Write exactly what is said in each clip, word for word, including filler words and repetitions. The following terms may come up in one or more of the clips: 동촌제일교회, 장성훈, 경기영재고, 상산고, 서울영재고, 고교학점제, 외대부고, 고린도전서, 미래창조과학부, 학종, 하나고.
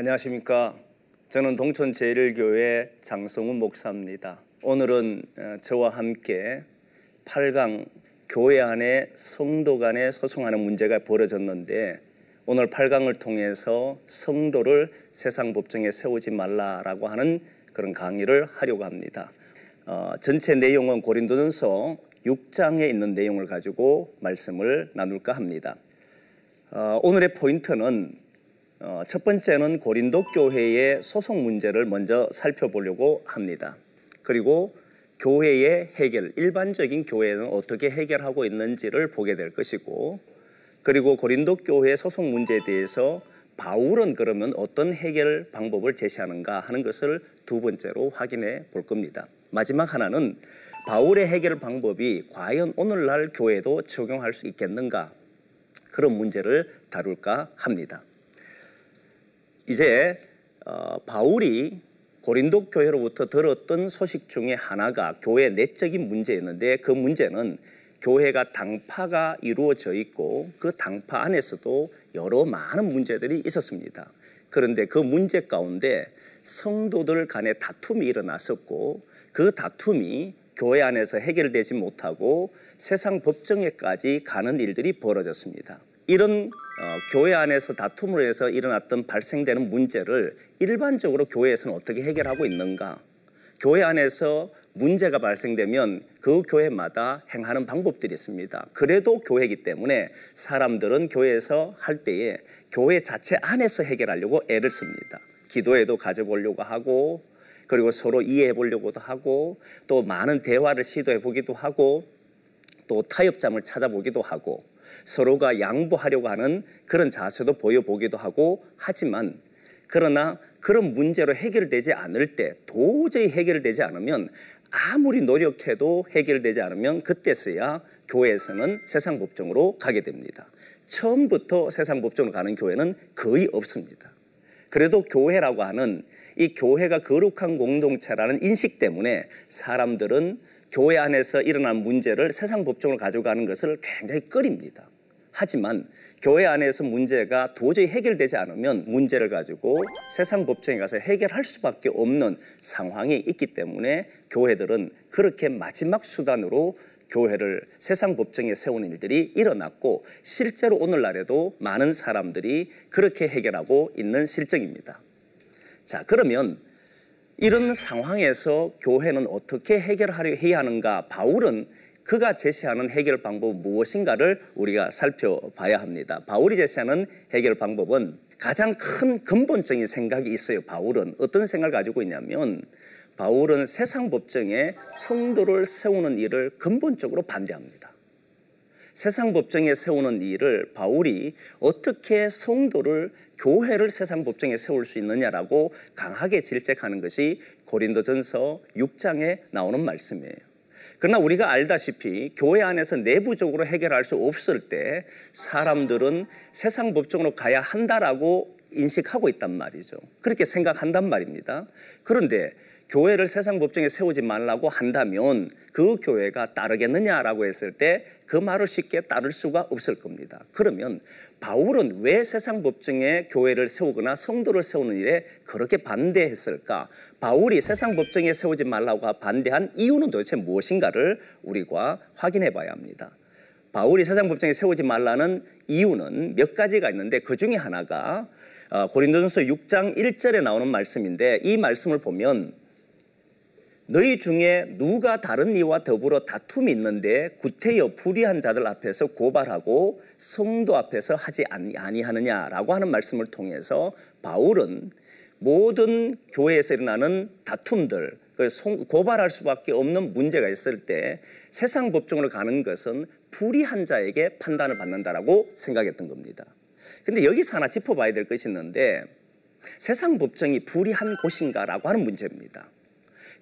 안녕하십니까. 저는 동촌제일교회 장성훈 목사입니다. 오늘은 저와 함께 팔 강 교회 안에 성도 간에 소송하는 문제가 벌어졌는데, 오늘 팔 강을 통해서 성도를 세상 법정에 세우지 말라라고 하는 그런 강의를 하려고 합니다. 어, 전체 내용은 고린도전서 육 장에 있는 내용을 가지고 말씀을 나눌까 합니다. 어, 오늘의 포인트는 어, 첫 번째는 고린도 교회의 소송 문제를 먼저 살펴보려고 합니다. 그리고 교회의 해결, 일반적인 교회는 어떻게 해결하고 있는지를 보게 될 것이고, 그리고 고린도 교회의 소송 문제에 대해서 바울은 그러면 어떤 해결 방법을 제시하는가 하는 것을 두 번째로 확인해 볼 겁니다. 마지막 하나는 바울의 해결 방법이 과연 오늘날 교회도 적용할 수 있겠는가, 그런 문제를 다룰까 합니다. 이제 어, 바울이 고린도 교회로부터 들었던 소식 중에 하나가 교회 내적인 문제였는데, 그 문제는 교회가 당파가 이루어져 있고 그 당파 안에서도 여러 많은 문제들이 있었습니다. 그런데 그 문제 가운데 성도들 간에 다툼이 일어났었고, 그 다툼이 교회 안에서 해결되지 못하고 세상 법정에까지 가는 일들이 벌어졌습니다. 이런 어, 교회 안에서 다툼으로 해서 일어났던 발생되는 문제를 일반적으로 교회에서는 어떻게 해결하고 있는가? 교회 안에서 문제가 발생되면 그 교회마다 행하는 방법들이 있습니다. 그래도 교회이기 때문에 사람들은 교회에서 할 때에 교회 자체 안에서 해결하려고 애를 씁니다. 기도에도 가져보려고 하고, 그리고 서로 이해해 보려고도 하고, 또 많은 대화를 시도해 보기도 하고, 또 타협점을 찾아보기도 하고, 서로가 양보하려고 하는 그런 자세도 보여보기도 하고 하지만, 그러나 그런 문제로 해결되지 않을 때, 도저히 해결되지 않으면, 아무리 노력해도 해결되지 않으면 그때서야 교회에서는 세상 법정으로 가게 됩니다. 처음부터 세상 법정으로 가는 교회는 거의 없습니다. 그래도 교회라고 하는 이 교회가 거룩한 공동체라는 인식 때문에 사람들은 교회 안에서 일어난 문제를 세상 법정으로 가져가는 것을 굉장히 꺼립니다. 하지만 교회 안에서 문제가 도저히 해결되지 않으면 문제를 가지고 세상 법정에 가서 해결할 수밖에 없는 상황이 있기 때문에 교회들은 그렇게 마지막 수단으로 교회를 세상 법정에 세우는 일들이 일어났고, 실제로 오늘날에도 많은 사람들이 그렇게 해결하고 있는 실정입니다. 자, 그러면 이런 상황에서 교회는 어떻게 해결하려 해야 하는가? 바울은 그가 제시하는 해결 방법은 무엇인가를 우리가 살펴봐야 합니다. 바울이 제시하는 해결 방법은 가장 큰 근본적인 생각이 있어요. 바울은 어떤 생각을 가지고 있냐면, 바울은 세상 법정에 성도를 세우는 일을 근본적으로 반대합니다. 세상 법정에 세우는 일을 바울이 어떻게 성도를, 교회를 세상 법정에 세울 수 있느냐라고 강하게 질책하는 것이 고린도전서 육 장에 나오는 말씀이에요. 그러나 우리가 알다시피 교회 안에서 내부적으로 해결할 수 없을 때 사람들은 세상 법정으로 가야 한다라고 인식하고 있단 말이죠. 그렇게 생각한단 말입니다. 그런데 교회를 세상 법정에 세우지 말라고 한다면 그 교회가 따르겠느냐라고 했을 때 그 말을 쉽게 따를 수가 없을 겁니다. 그러면 바울은 왜 세상 법정에 교회를 세우거나 성도를 세우는 일에 그렇게 반대했을까? 바울이 세상 법정에 세우지 말라고 반대한 이유는 도대체 무엇인가를 우리가 확인해 봐야 합니다. 바울이 세상 법정에 세우지 말라는 이유는 몇 가지가 있는데, 그 중에 하나가 고린도전서 육 장 일 절에 나오는 말씀인데, 이 말씀을 보면 너희 중에 누가 다른 이와 더불어 다툼이 있는데 구태여 불의한 자들 앞에서 고발하고 성도 앞에서 하지 아니하느냐라고 하는 말씀을 통해서 바울은 모든 교회에서 일어나는 다툼들, 고발할 수밖에 없는 문제가 있을 때 세상 법정으로 가는 것은 불의한 자에게 판단을 받는다라고 생각했던 겁니다. 근데 여기서 하나 짚어봐야 될 것이 있는데, 세상 법정이 불의한 곳인가라고 하는 문제입니다.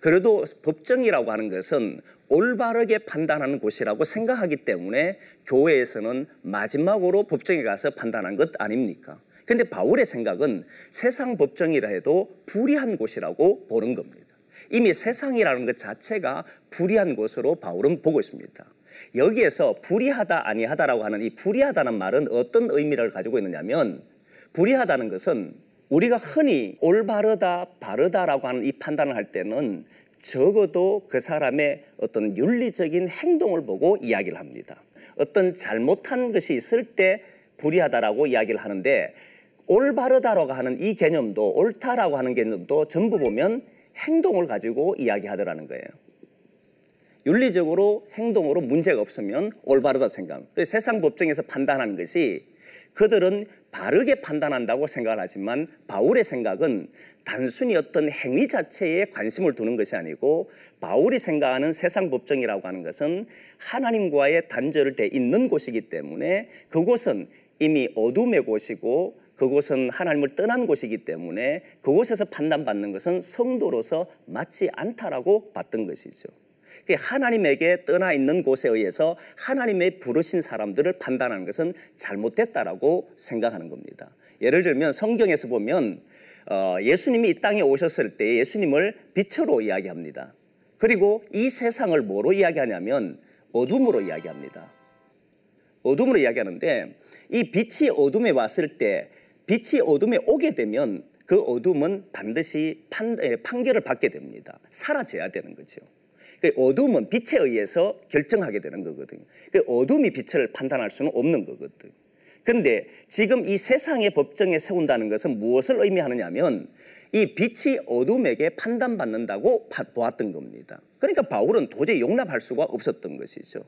그래도 법정이라고 하는 것은 올바르게 판단하는 곳이라고 생각하기 때문에 교회에서는 마지막으로 법정에 가서 판단한 것 아닙니까? 근데 바울의 생각은 세상 법정이라 해도 불의한 곳이라고 보는 겁니다. 이미 세상이라는 것 자체가 불의한 곳으로 바울은 보고 있습니다. 여기에서 불의하다 아니하다라고 하는 이 불의하다는 말은 어떤 의미를 가지고 있느냐면, 불의하다는 것은 우리가 흔히 올바르다, 바르다라고 하는 이 판단을 할 때는 적어도 그 사람의 어떤 윤리적인 행동을 보고 이야기를 합니다. 어떤 잘못한 것이 있을 때 불의하다라고 이야기를 하는데, 올바르다라고 하는 이 개념도 옳다라고 하는 개념도 전부 보면 행동을 가지고 이야기하더라는 거예요. 윤리적으로 행동으로 문제가 없으면 올바르다 생각합니다. 세상 법정에서 판단하는 것이 그들은 바르게 판단한다고 생각을 하지만, 바울의 생각은 단순히 어떤 행위 자체에 관심을 두는 것이 아니고, 바울이 생각하는 세상 법정이라고 하는 것은 하나님과의 단절돼 있는 곳이기 때문에, 그곳은 이미 어둠의 곳이고 그곳은 하나님을 떠난 곳이기 때문에 그곳에서 판단받는 것은 성도로서 맞지 않다라고 봤던 것이죠. 하나님에게 떠나 있는 곳에 의해서 하나님의 부르신 사람들을 판단하는 것은 잘못됐다라고 생각하는 겁니다. 예를 들면 성경에서 보면 예수님이 이 땅에 오셨을 때 예수님을 빛으로 이야기합니다. 그리고 이 세상을 뭐로 이야기하냐면 어둠으로 이야기합니다. 어둠으로 이야기하는데, 이 빛이 어둠에 왔을 때, 빛이 어둠에 오게 되면 그 어둠은 반드시 판, 판결을 받게 됩니다. 사라져야 되는 거죠. 그러니까 어둠은 빛에 의해서 결정하게 되는 거거든요. 그러니까 어둠이 빛을 판단할 수는 없는 거거든요. 그런데 지금 이 세상의 법정에 세운다는 것은 무엇을 의미하느냐면, 이 빛이 어둠에게 판단받는다고 보았던 겁니다. 그러니까 바울은 도저히 용납할 수가 없었던 것이죠.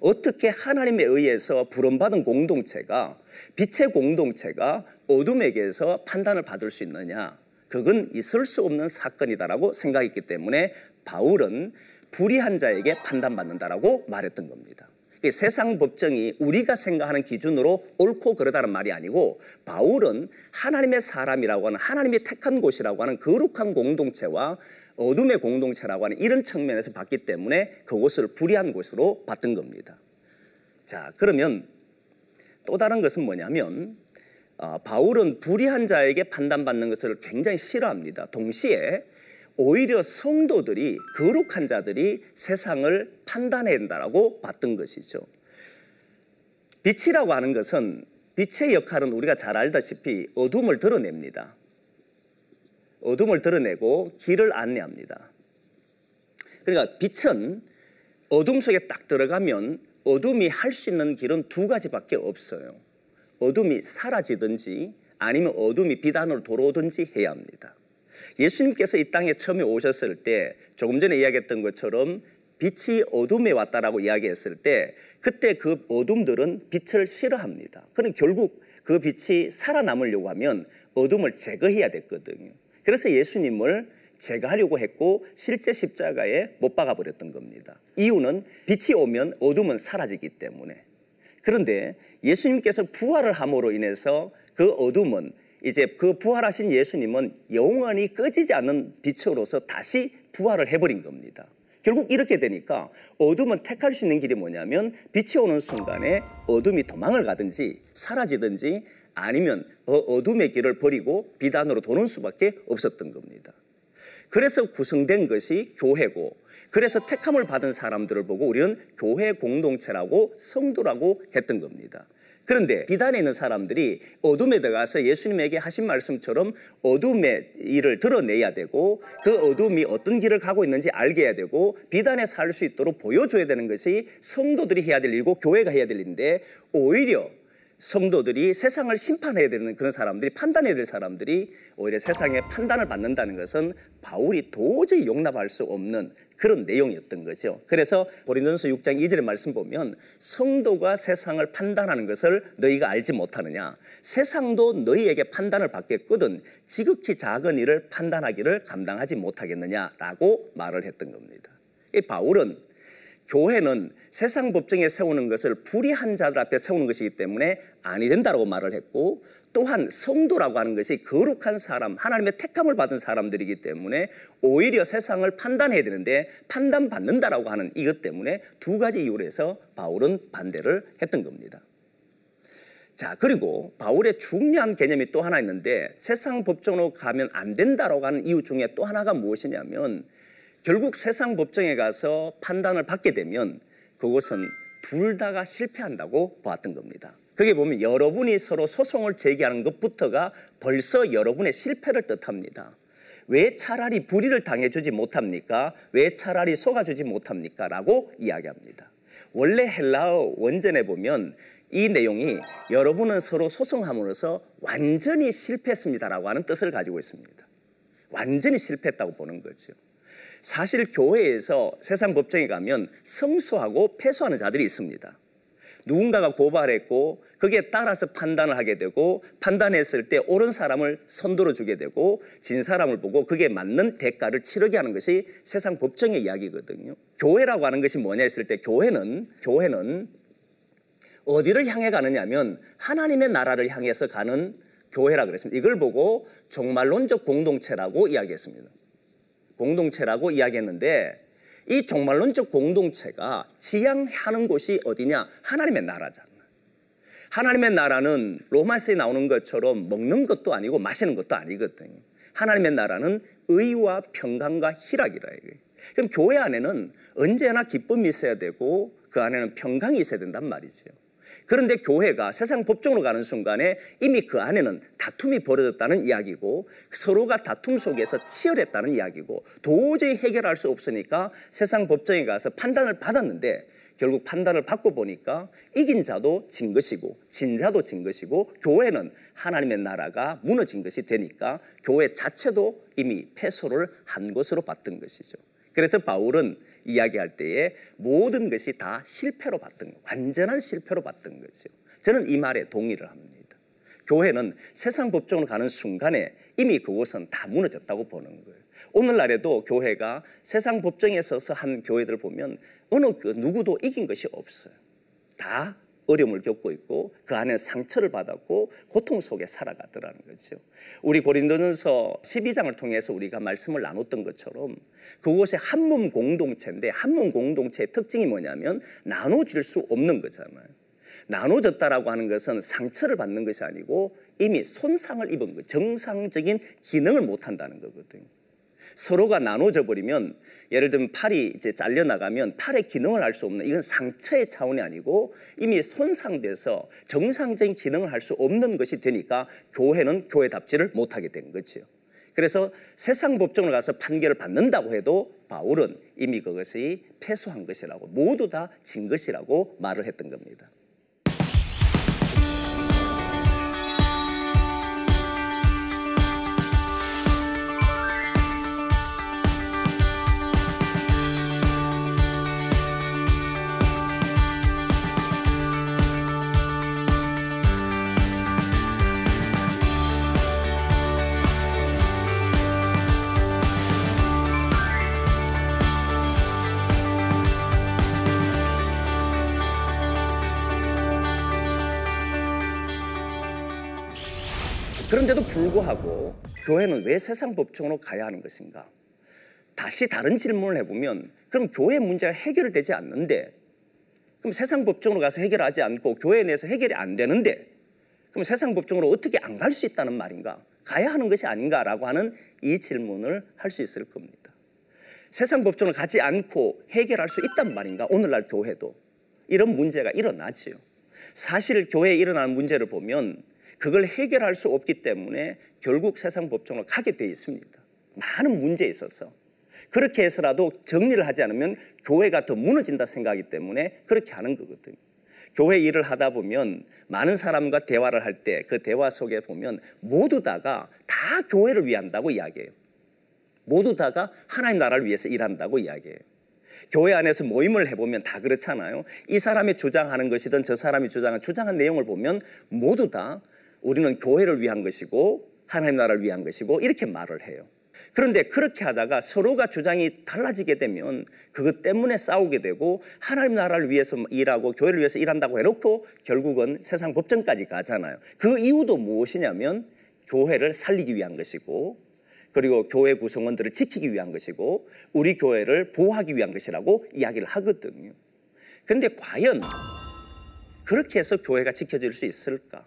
어떻게 하나님에 의해서 부름받은 공동체가, 빛의 공동체가 어둠에게서 판단을 받을 수 있느냐, 그건 있을 수 없는 사건이다라고 생각했기 때문에 바울은 불의한 자에게 판단받는다라고 말했던 겁니다. 세상 법정이 우리가 생각하는 기준으로 옳고 그러다는 말이 아니고, 바울은 하나님의 사람이라고 하는, 하나님이 택한 곳이라고 하는 거룩한 공동체와 어둠의 공동체라고 하는 이런 측면에서 봤기 때문에 그곳을 불의한 곳으로 봤던 겁니다. 자, 그러면 또 다른 것은 뭐냐면, 어, 바울은 불의한 자에게 판단받는 것을 굉장히 싫어합니다. 동시에 오히려 성도들이, 거룩한 자들이 세상을 판단해야 된다고 봤던 것이죠. 빛이라고 하는 것은, 빛의 역할은 우리가 잘 알다시피 어둠을 드러냅니다. 어둠을 드러내고 길을 안내합니다. 그러니까 빛은 어둠 속에 딱 들어가면 어둠이 할 수 있는 길은 두 가지밖에 없어요. 어둠이 사라지든지 아니면 어둠이 빛 안으로 돌아오든지 해야 합니다. 예수님께서 이 땅에 처음에 오셨을 때, 조금 전에 이야기했던 것처럼 빛이 어둠에 왔다라고 이야기했을 때, 그때 그 어둠들은 빛을 싫어합니다. 그럼 결국 그 빛이 살아남으려고 하면 어둠을 제거해야 됐거든요. 그래서 예수님을 제거하려고 했고 실제 십자가에 못 박아버렸던 겁니다. 이유는 빛이 오면 어둠은 사라지기 때문에. 그런데 예수님께서 부활을 함으로 인해서 그 어둠은, 이제 그 부활하신 예수님은 영원히 꺼지지 않는 빛으로서 다시 부활을 해버린 겁니다. 결국 이렇게 되니까 어둠은 택할 수 있는 길이 뭐냐면, 빛이 오는 순간에 어둠이 도망을 가든지 사라지든지 아니면 어둠의 길을 버리고 빛 안으로 도는 수밖에 없었던 겁니다. 그래서 구성된 것이 교회고, 그래서 택함을 받은 사람들을 보고 우리는 교회 공동체라고, 성도라고 했던 겁니다. 그런데 비단에 있는 사람들이 어둠에 들어가서 예수님에게 하신 말씀처럼 어둠의 일을 드러내야 되고, 그 어둠이 어떤 길을 가고 있는지 알게 해야 되고, 비단에 살 수 있도록 보여줘야 되는 것이 성도들이 해야 될 일이고 교회가 해야 될 일인데, 오히려 성도들이 세상을 심판해야 되는 그런 사람들이, 판단해야 될 사람들이 오히려 세상의 판단을 받는다는 것은 바울이 도저히 용납할 수 없는 그런 내용이었던 거죠. 그래서 고린도전서 육 장 이 절의 말씀 보면, 성도가 세상을 판단하는 것을 너희가 알지 못하느냐, 세상도 너희에게 판단을 받겠거든 지극히 작은 일을 판단하기를 감당하지 못하겠느냐라고 말을 했던 겁니다. 이 바울은 교회는 세상 법정에 세우는 것을 불의한 자들 앞에 세우는 것이기 때문에 아니 된다고 말을 했고, 또한 성도라고 하는 것이 거룩한 사람, 하나님의 택함을 받은 사람들이기 때문에 오히려 세상을 판단해야 되는데 판단받는다라고 하는 이것 때문에 두 가지 이유로 해서 바울은 반대를 했던 겁니다. 자, 그리고 바울의 중요한 개념이 또 하나 있는데, 세상 법정으로 가면 안 된다라고 하는 이유 중에 또 하나가 무엇이냐면, 결국 세상 법정에 가서 판단을 받게 되면 그것은 둘 다가 실패한다고 보았던 겁니다. 그게 보면 여러분이 서로 소송을 제기하는 것부터가 벌써 여러분의 실패를 뜻합니다. 왜 차라리 불의를 당해주지 못합니까? 왜 차라리 속아주지 못합니까? 라고 이야기합니다. 원래 헬라어 원전에 보면 이 내용이 여러분은 서로 소송함으로써 완전히 실패했습니다라고 하는 뜻을 가지고 있습니다. 완전히 실패했다고 보는 거죠. 사실 교회에서 세상 법정에 가면 승소하고 패소하는 자들이 있습니다. 누군가가 고발했고 거기에 따라서 판단을 하게 되고, 판단했을 때 옳은 사람을 선두로 주게 되고, 진 사람을 보고 그게 맞는 대가를 치르게 하는 것이 세상 법정의 이야기거든요. 교회라고 하는 것이 뭐냐 했을 때 교회는 교회는 어디를 향해 가느냐 하면 하나님의 나라를 향해서 가는 교회라 그랬습니다. 이걸 보고 종말론적 공동체라고 이야기했습니다. 공동체라고 이야기했는데 이 종말론적 공동체가 지향하는 곳이 어디냐? 하나님의 나라잖아요. 하나님의 나라는 로마서에 나오는 것처럼 먹는 것도 아니고 마시는 것도 아니거든요. 하나님의 나라는 의와 평강과 희락이라 이게. 그럼 교회 안에는 언제나 기쁨이 있어야 되고 그 안에는 평강이 있어야 된단 말이죠. 그런데 교회가 세상 법정으로 가는 순간에 이미 그 안에는 다툼이 벌어졌다는 이야기고, 서로가 다툼 속에서 치열했다는 이야기고, 도저히 해결할 수 없으니까 세상 법정에 가서 판단을 받았는데 결국 판단을 받고 보니까 이긴 자도 진 것이고 진 자도 진 것이고, 교회는 하나님의 나라가 무너진 것이 되니까 교회 자체도 이미 패소를 한 것으로 봤던 것이죠. 그래서 바울은 이야기할 때에 모든 것이 다 실패로 봤던 거예요. 완전한 실패로 봤던 거죠. 저는 이 말에 동의를 합니다. 교회는 세상 법정으로 가는 순간에 이미 그곳은 다 무너졌다고 보는 거예요. 오늘날에도 교회가 세상 법정에 서서 한 교회들 보면 어느 그 누구도 이긴 것이 없어요. 다 어려움을 겪고 있고 그 안에 상처를 받았고 고통 속에 살아가더라는 거죠. 우리 고린도전서 십이 장을 통해서 우리가 말씀을 나눴던 것처럼 그곳에 한몸 공동체인데, 한몸 공동체의 특징이 뭐냐면 나눠질 수 없는 거잖아요. 나눠졌다라고 하는 것은 상처를 받는 것이 아니고 이미 손상을 입은 거, 정상적인 기능을 못한다는 거거든요. 서로가 나눠져 버리면, 예를 들면 팔이 이제 잘려나가면 팔의 기능을 할 수 없는, 이건 상처의 차원이 아니고 이미 손상돼서 정상적인 기능을 할 수 없는 것이 되니까 교회는 교회답지를 못하게 된 거죠. 그래서 세상 법정으로 가서 판결을 받는다고 해도 바울은 이미 그것이 패소한 것이라고, 모두 다 진 것이라고 말을 했던 겁니다. 그런데도 불구하고 교회는 왜 세상 법정으로 가야 하는 것인가? 다시 다른 질문을 해보면, 그럼 교회 문제가 해결되지 않는데, 그럼 세상 법정으로 가서 해결하지 않고 교회 내에서 해결이 안 되는데, 그럼 세상 법정으로 어떻게 안 갈 수 있다는 말인가? 가야 하는 것이 아닌가라고 하는 이 질문을 할 수 있을 겁니다. 세상 법정으로 가지 않고 해결할 수 있단 말인가? 오늘날 교회도 이런 문제가 일어나지요. 사실 교회에 일어나는 문제를 보면 그걸 해결할 수 없기 때문에 결국 세상 법정으로 가게 돼 있습니다. 많은 문제에 있어서. 그렇게 해서라도 정리를 하지 않으면 교회가 더 무너진다 생각하기 때문에 그렇게 하는 거거든요. 교회 일을 하다 보면 많은 사람과 대화를 할 때 그 대화 속에 보면 모두 다가 다 교회를 위한다고 이야기해요. 모두 다가 하나님 나라를 위해서 일한다고 이야기해요. 교회 안에서 모임을 해보면 다 그렇잖아요. 이 사람이 주장하는 것이든 저 사람이 주장한, 주장한 내용을 보면 모두 다 우리는 교회를 위한 것이고 하나님 나라를 위한 것이고 이렇게 말을 해요. 그런데 그렇게 하다가 서로가 주장이 달라지게 되면 그것 때문에 싸우게 되고, 하나님 나라를 위해서 일하고 교회를 위해서 일한다고 해놓고 결국은 세상 법정까지 가잖아요. 그 이유도 무엇이냐면 교회를 살리기 위한 것이고, 그리고 교회 구성원들을 지키기 위한 것이고, 우리 교회를 보호하기 위한 것이라고 이야기를 하거든요. 근데 과연 그렇게 해서 교회가 지켜질 수 있을까?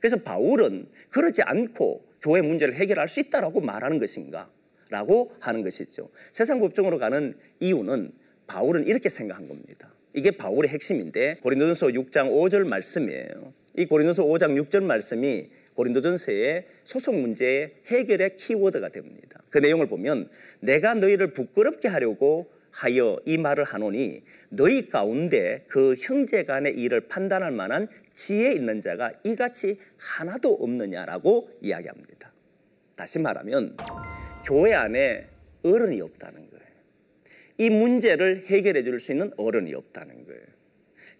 그래서 바울은 그러지 않고 교회 문제를 해결할 수 있다라고 말하는 것인가? 라고 하는 것이죠. 세상 법정으로 가는 이유는 바울은 이렇게 생각한 겁니다. 이게 바울의 핵심인데 고린도전서 육 장 오 절 말씀이에요. 이 고린도전서 오 장 육 절 말씀이 고린도전서의 소속 문제의 해결의 키워드가 됩니다. 그 내용을 보면 내가 너희를 부끄럽게 하려고 하여 이 말을 하노니 너희 가운데 그 형제 간의 일을 판단할 만한 지혜 있는 자가 이같이 하나도 없느냐라고 이야기합니다. 다시 말하면 교회 안에 어른이 없다는 거예요. 이 문제를 해결해 줄 수 있는 어른이 없다는 거예요.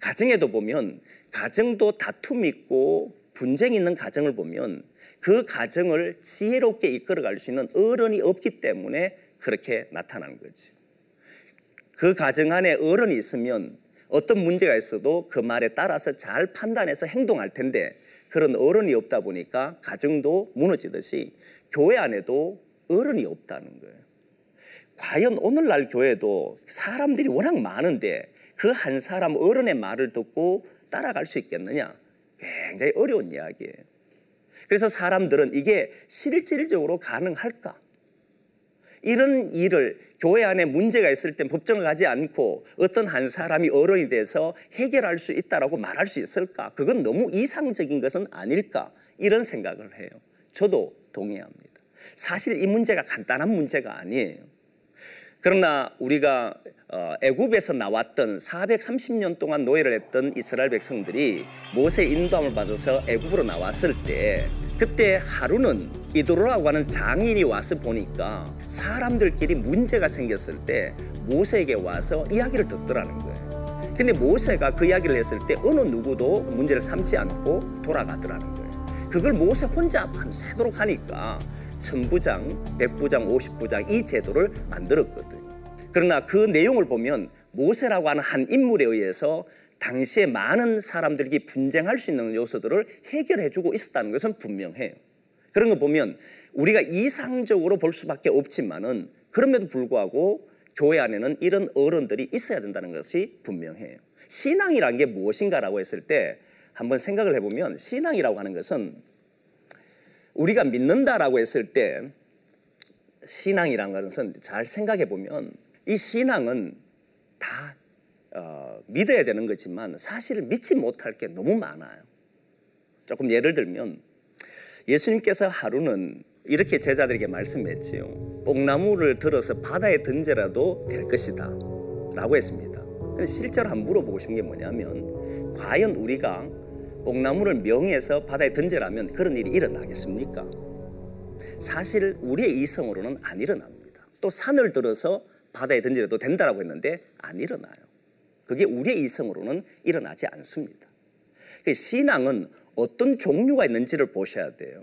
가정에도 보면 가정도 다툼이 있고 분쟁이 있는 가정을 보면 그 가정을 지혜롭게 이끌어갈 수 있는 어른이 없기 때문에 그렇게 나타나는 거지. 그 가정 안에 어른이 있으면 어떤 문제가 있어도 그 말에 따라서 잘 판단해서 행동할 텐데 그런 어른이 없다 보니까 가정도 무너지듯이 교회 안에도 어른이 없다는 거예요. 과연 오늘날 교회도 사람들이 워낙 많은데 그 한 사람 어른의 말을 듣고 따라갈 수 있겠느냐? 굉장히 어려운 이야기예요. 그래서 사람들은 이게 실질적으로 가능할까? 이런 일을 교회 안에 문제가 있을 땐 법정을 가지 않고 어떤 한 사람이 어른이 돼서 해결할 수 있다라고 말할 수 있을까? 그건 너무 이상적인 것은 아닐까? 이런 생각을 해요. 저도 동의합니다. 사실 이 문제가 간단한 문제가 아니에요. 그러나 우리가 애굽에서 나왔던 사백삼십 년 동안 노예를 했던 이스라엘 백성들이 모세의 인도함을 받아서 애굽으로 나왔을 때 그때 하루는 이도로라고 하는 장인이 와서 보니까 사람들끼리 문제가 생겼을 때 모세에게 와서 이야기를 듣더라는 거예요. 근데 모세가 그 이야기를 했을 때 어느 누구도 문제를 삼지 않고 돌아가더라는 거예요. 그걸 모세 혼자 밤새도록 하니까 천부장, 백부장, 오십부장 이 제도를 만들었거든요. 그러나 그 내용을 보면 모세라고 하는 한 인물에 의해서 당시에 많은 사람들이 분쟁할 수 있는 요소들을 해결해주고 있었다는 것은 분명해요. 그런 거 보면 우리가 이상적으로 볼 수밖에 없지만은 그럼에도 불구하고 교회 안에는 이런 어른들이 있어야 된다는 것이 분명해요. 신앙이란 게 무엇인가라고 했을 때 한번 생각을 해보면 신앙이라고 하는 것은 우리가 믿는다라고 했을 때 신앙이라는 것은 잘 생각해 보면 이 신앙은 다 어, 믿어야 되는 거지만 사실 믿지 못할 게 너무 많아요. 조금 예를 들면 예수님께서 하루는 이렇게 제자들에게 말씀했지요. 뽕나무를 들어서 바다에 던져라도 될 것이다 라고 했습니다. 근데 실제로 한번 물어보고 싶은 게 뭐냐면 과연 우리가 뽕나무를 명해서 바다에 던져라면 그런 일이 일어나겠습니까? 사실 우리의 이성으로는 안 일어납니다. 또 산을 들어서 바다에 던지라도 된다라고 했는데 안 일어나요. 그게 우리의 이성으로는 일어나지 않습니다. 신앙은 어떤 종류가 있는지를 보셔야 돼요.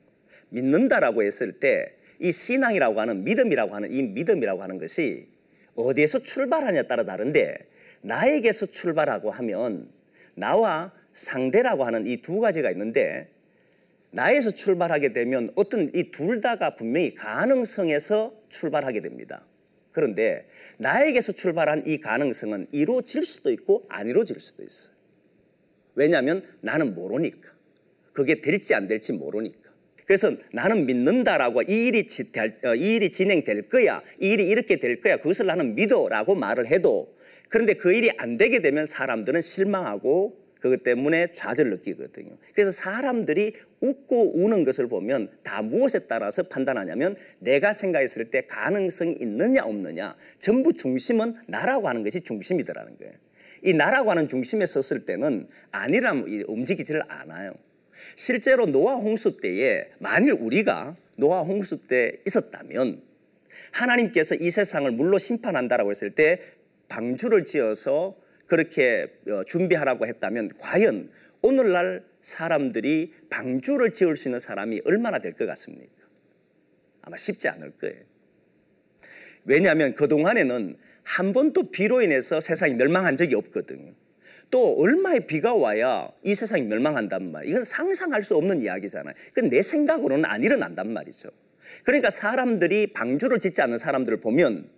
믿는다라고 했을 때 이 신앙이라고 하는 믿음이라고 하는 이 믿음이라고 하는 것이 어디에서 출발하냐에 따라 다른데 나에게서 출발하고 하면 나와 상대라고 하는 이 두 가지가 있는데 나에서 출발하게 되면 어떤 이 둘 다가 분명히 가능성에서 출발하게 됩니다. 그런데 나에게서 출발한 이 가능성은 이루어질 수도 있고 안 이루어질 수도 있어요. 왜냐하면 나는 모르니까. 그게 될지 안 될지 모르니까. 그래서 나는 믿는다라고 이 일이, 이 일이 진행될 거야. 이 일이 이렇게 될 거야. 그것을 나는 믿어라고 말을 해도 그런데 그 일이 안 되게 되면 사람들은 실망하고 그것 때문에 좌절을 느끼거든요. 그래서 사람들이 웃고 우는 것을 보면 다 무엇에 따라서 판단하냐면 내가 생각했을 때 가능성이 있느냐 없느냐 전부 중심은 나라고 하는 것이 중심이더라는 거예요. 이 나라고 하는 중심에 섰을 때는 아니라면 움직이지를 않아요. 실제로 노아 홍수 때에 만일 우리가 노아 홍수 때 있었다면 하나님께서 이 세상을 물로 심판한다라고 했을 때 방주를 지어서 그렇게 준비하라고 했다면 과연 오늘날 사람들이 방주를 지을 수 있는 사람이 얼마나 될 것 같습니까? 아마 쉽지 않을 거예요. 왜냐하면 그동안에는 한 번도 비로 인해서 세상이 멸망한 적이 없거든요. 또 얼마의 비가 와야 이 세상이 멸망한단 말이에요. 이건 상상할 수 없는 이야기잖아요. 그건 내 생각으로는 안 일어난단 말이죠. 그러니까 사람들이 방주를 짓지 않는 사람들을 보면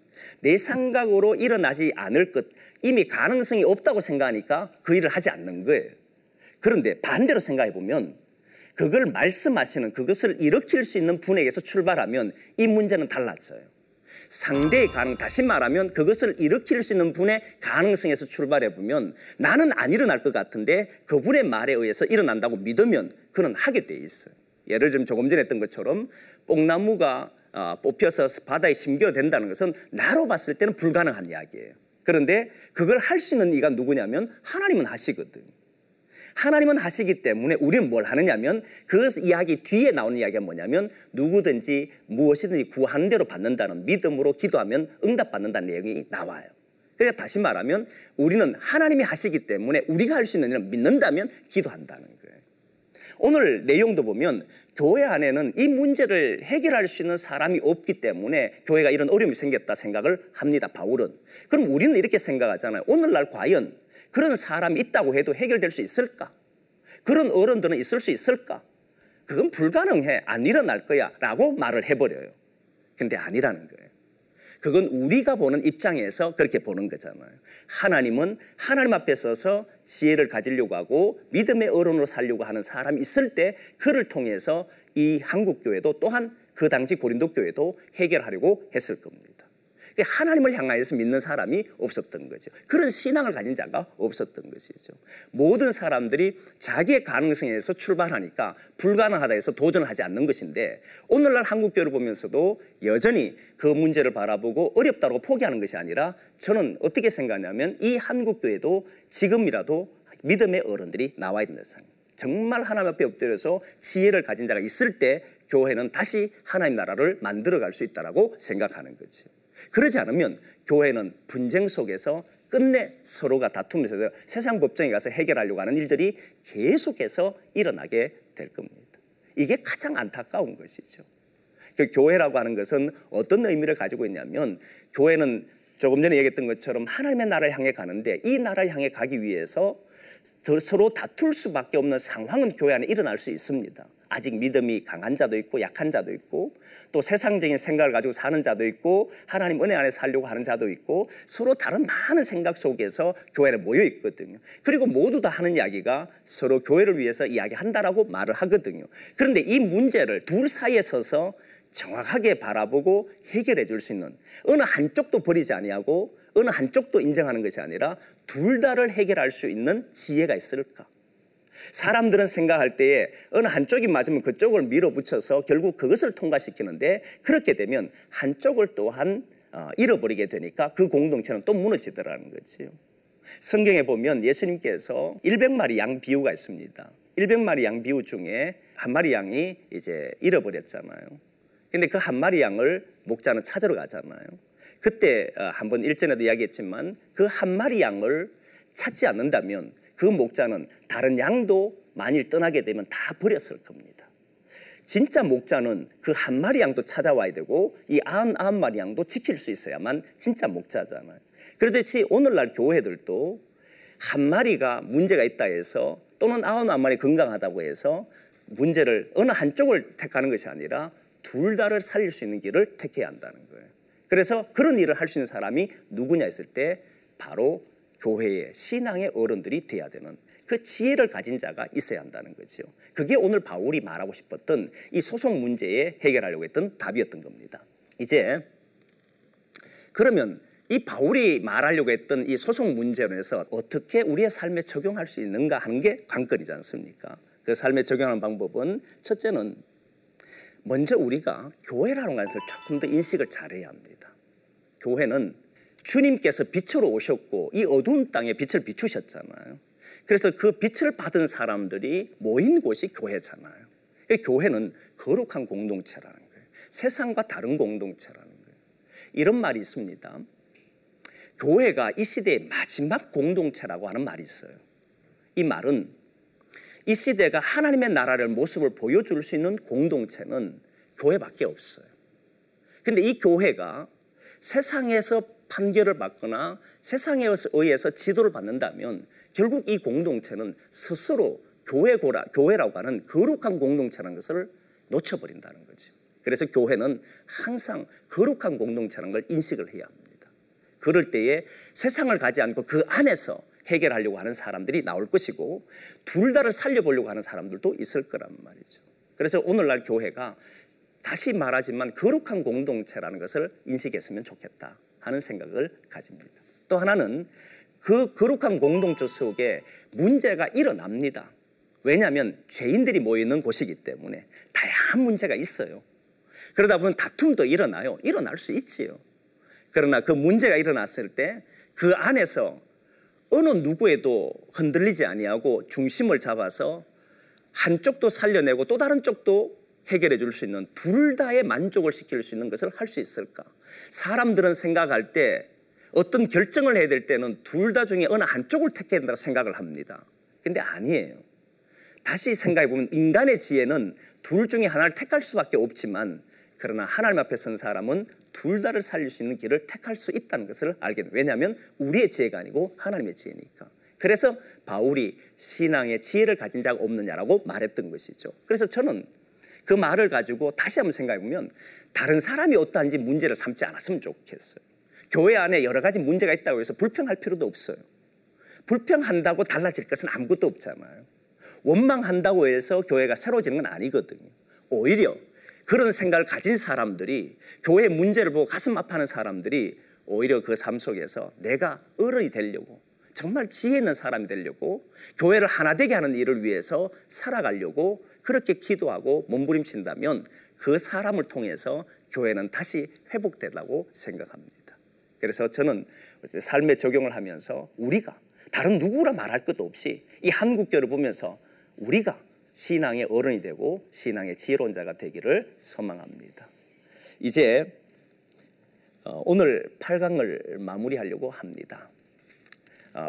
내 생각으로 일어나지 않을 것 이미 가능성이 없다고 생각하니까 그 일을 하지 않는 거예요. 그런데 반대로 생각해 보면 그걸 말씀하시는 그것을 일으킬 수 있는 분에게서 출발하면 이 문제는 달라져요. 상대의 가능, 다시 말하면 그것을 일으킬 수 있는 분의 가능성에서 출발해 보면 나는 안 일어날 것 같은데 그분의 말에 의해서 일어난다고 믿으면 그는 하게 돼 있어요. 예를 들면 조금 전에 했던 것처럼 뽕나무가 뽑혀서 바다에 심겨된다는 것은 나로 봤을 때는 불가능한 이야기예요. 그런데 그걸 할 수 있는 이가 누구냐면 하나님은 하시거든. 하나님은 하시기 때문에 우리는 뭘 하느냐면 그 이야기 뒤에 나오는 이야기가 뭐냐면 누구든지 무엇이든지 구하는 대로 받는다는 믿음으로 기도하면 응답받는다는 내용이 나와요. 그러니까 다시 말하면 우리는 하나님이 하시기 때문에 우리가 할 수 있는 일을 믿는다면 기도한다는 거예요. 오늘 내용도 보면 교회 안에는 이 문제를 해결할 수 있는 사람이 없기 때문에 교회가 이런 어려움이 생겼다 생각을 합니다, 바울은. 그럼 우리는 이렇게 생각하잖아요. 오늘날 과연 그런 사람이 있다고 해도 해결될 수 있을까? 그런 어른들은 있을 수 있을까? 그건 불가능해, 안 일어날 거야 라고 말을 해버려요. 근데 아니라는 거예요. 그건 우리가 보는 입장에서 그렇게 보는 거잖아요. 하나님은 하나님 앞에 서서 지혜를 가지려고 하고 믿음의 어른으로 살려고 하는 사람이 있을 때 그를 통해서 이 한국교회도 또한 그 당시 고린도 교회도 해결하려고 했을 겁니다. 하나님을 향하여서 믿는 사람이 없었던 거죠. 그런 신앙을 가진 자가 없었던 것이죠. 모든 사람들이 자기의 가능성에서 출발하니까 불가능하다 해서 도전하지 않는 것인데 오늘날 한국교회를 보면서도 여전히 그 문제를 바라보고 어렵다고 포기하는 것이 아니라 저는 어떻게 생각하냐면 이 한국교회도 지금이라도 믿음의 어른들이 나와야 된다는 생각입니다. 정말 하나님 앞에 엎드려서 지혜를 가진 자가 있을 때 교회는 다시 하나님 나라를 만들어갈 수 있다고 생각하는 거죠. 그러지 않으면 교회는 분쟁 속에서 끝내 서로가 다투면서 세상 법정에 가서 해결하려고 하는 일들이 계속해서 일어나게 될 겁니다. 이게 가장 안타까운 것이죠. 그 교회라고 하는 것은 어떤 의미를 가지고 있냐면 교회는 조금 전에 얘기했던 것처럼 하나님의 나라를 향해 가는데 이 나라를 향해 가기 위해서 서로 다툴 수밖에 없는 상황은 교회 안에 일어날 수 있습니다. 아직 믿음이 강한 자도 있고 약한 자도 있고 또 세상적인 생각을 가지고 사는 자도 있고 하나님 은혜 안에 살려고 하는 자도 있고 서로 다른 많은 생각 속에서 교회에 모여 있거든요. 그리고 모두 다 하는 이야기가 서로 교회를 위해서 이야기한다라고 말을 하거든요. 그런데 이 문제를 둘 사이에 서서 정확하게 바라보고 해결해 줄 수 있는 어느 한쪽도 버리지 아니하고 어느 한쪽도 인정하는 것이 아니라 둘 다를 해결할 수 있는 지혜가 있을까? 사람들은 생각할 때에 어느 한쪽이 맞으면 그쪽을 밀어붙여서 결국 그것을 통과시키는데 그렇게 되면 한쪽을 또한 잃어버리게 되니까 그 공동체는 또 무너지더라는 거지요. 성경에 보면 예수님께서 일백 마리 양 비유가 있습니다. 일백 마리 양 비유 중에 한 마리 양이 이제 잃어버렸잖아요. 근데 그 한 마리 양을 목자는 찾으러 가잖아요. 그때 한번 일전에도 이야기했지만 그 한 마리 양을 찾지 않는다면 그 목자는 다른 양도 만일 떠나게 되면 다 버렸을 겁니다. 진짜 목자는 그 한 마리 양도 찾아와야 되고 이 아흔아홉 마리 양도 지킬 수 있어야만 진짜 목자잖아요. 그렇듯이 오늘날 교회들도 한 마리가 문제가 있다 해서 또는 아흔아홉 마리 건강하다고 해서 문제를 어느 한쪽을 택하는 것이 아니라 둘 다를 살릴 수 있는 길을 택해야 한다는 거예요. 그래서 그런 일을 할 수 있는 사람이 누구냐 했을 때 바로 교회의 신앙의 어른들이 돼야 되는 그 지혜를 가진 자가 있어야 한다는 거죠. 그게 오늘 바울이 말하고 싶었던 이 소송 문제에 해결하려고 했던 답이었던 겁니다. 이제 그러면 이 바울이 말하려고 했던 이 소송 문제로 해서 어떻게 우리의 삶에 적용할 수 있는가 하는 게 관건이지 않습니까? 그 삶에 적용하는 방법은 첫째는 먼저 우리가 교회라는 것을 조금 더 인식을 잘해야 합니다. 교회는 주님께서 빛으로 오셨고 이 어두운 땅에 빛을 비추셨잖아요. 그래서 그 빛을 받은 사람들이 모인 곳이 교회잖아요. 그러니까 교회는 거룩한 공동체라는 거예요. 세상과 다른 공동체라는 거예요. 이런 말이 있습니다. 교회가 이 시대의 마지막 공동체라고 하는 말이 있어요. 이 말은 이 시대가 하나님의 나라를 모습을 보여줄 수 있는 공동체는 교회밖에 없어요. 근데 이 교회가 세상에서 판결을 받거나 세상에 의해서 지도를 받는다면 결국 이 공동체는 스스로 교회고라, 교회라고 하는 거룩한 공동체라는 것을 놓쳐버린다는 거죠. 그래서 교회는 항상 거룩한 공동체라는 걸 인식을 해야 합니다. 그럴 때에 세상을 가지 않고 그 안에서 해결하려고 하는 사람들이 나올 것이고 둘 다를 살려보려고 하는 사람들도 있을 거란 말이죠. 그래서 오늘날 교회가 다시 말하지만 거룩한 공동체라는 것을 인식했으면 좋겠다 하는 생각을 가집니다. 또 하나는 그 거룩한 공동체 속에 문제가 일어납니다. 왜냐하면 죄인들이 모이는 곳이기 때문에 다양한 문제가 있어요. 그러다 보면 다툼도 일어나요. 일어날 수 있지요. 그러나 그 문제가 일어났을 때 그 안에서 어느 누구에도 흔들리지 아니하고 중심을 잡아서 한쪽도 살려내고 또 다른 쪽도 해결해 줄 수 있는, 둘 다의 만족을 시킬 수 있는 것을 할 수 있을까? 사람들은 생각할 때 어떤 결정을 해야 될 때는 둘 다 중에 어느 한쪽을 택해야 된다고 생각을 합니다. 근데 아니에요. 다시 생각해 보면 인간의 지혜는 둘 중에 하나를 택할 수밖에 없지만, 그러나 하나님 앞에 선 사람은 둘 다를 살릴 수 있는 길을 택할 수 있다는 것을 알게 돼요. 왜냐하면 우리의 지혜가 아니고 하나님의 지혜니까. 그래서 바울이 신앙의 지혜를 가진 자가 없느냐라고 말했던 것이죠. 그래서 저는 그 말을 가지고 다시 한번 생각해보면 다른 사람이 어떠한지 문제를 삼지 않았으면 좋겠어요. 교회 안에 여러 가지 문제가 있다고 해서 불평할 필요도 없어요. 불평한다고 달라질 것은 아무것도 없잖아요. 원망한다고 해서 교회가 새로워지는 건 아니거든요. 오히려 그런 생각을 가진 사람들이, 교회의 문제를 보고 가슴 아파하는 사람들이 오히려 그 삶 속에서 내가 어른이 되려고, 정말 지혜 있는 사람이 되려고, 교회를 하나 되게 하는 일을 위해서 살아가려고 그렇게 기도하고 몸부림친다면 그 사람을 통해서 교회는 다시 회복되라고 생각합니다. 그래서 저는 삶에 적용을 하면서 우리가 다른 누구라 말할 것도 없이 이 한국교를 보면서 우리가 신앙의 어른이 되고 신앙의 지혜로운 자가 되기를 소망합니다. 이제 오늘 팔 강을 마무리하려고 합니다.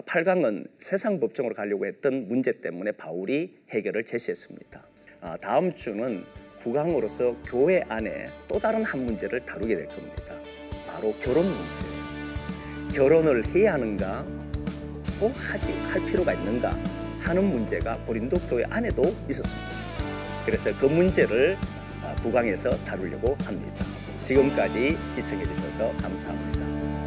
팔 강은 세상 법정으로 가려고 했던 문제 때문에 바울이 해결을 제시했습니다. 다음 주는 구 강으로서 교회 안에 또 다른 한 문제를 다루게 될 겁니다. 바로 결혼 문제예요. 결혼을 해야 하는가, 꼭 하지 할 필요가 있는가 하는 문제가 고린도 교회 안에도 있었습니다. 그래서 그 문제를 구 강에서 다루려고 합니다. 지금까지 시청해 주셔서 감사합니다.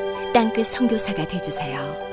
땅끝 선교사가 되어주세요.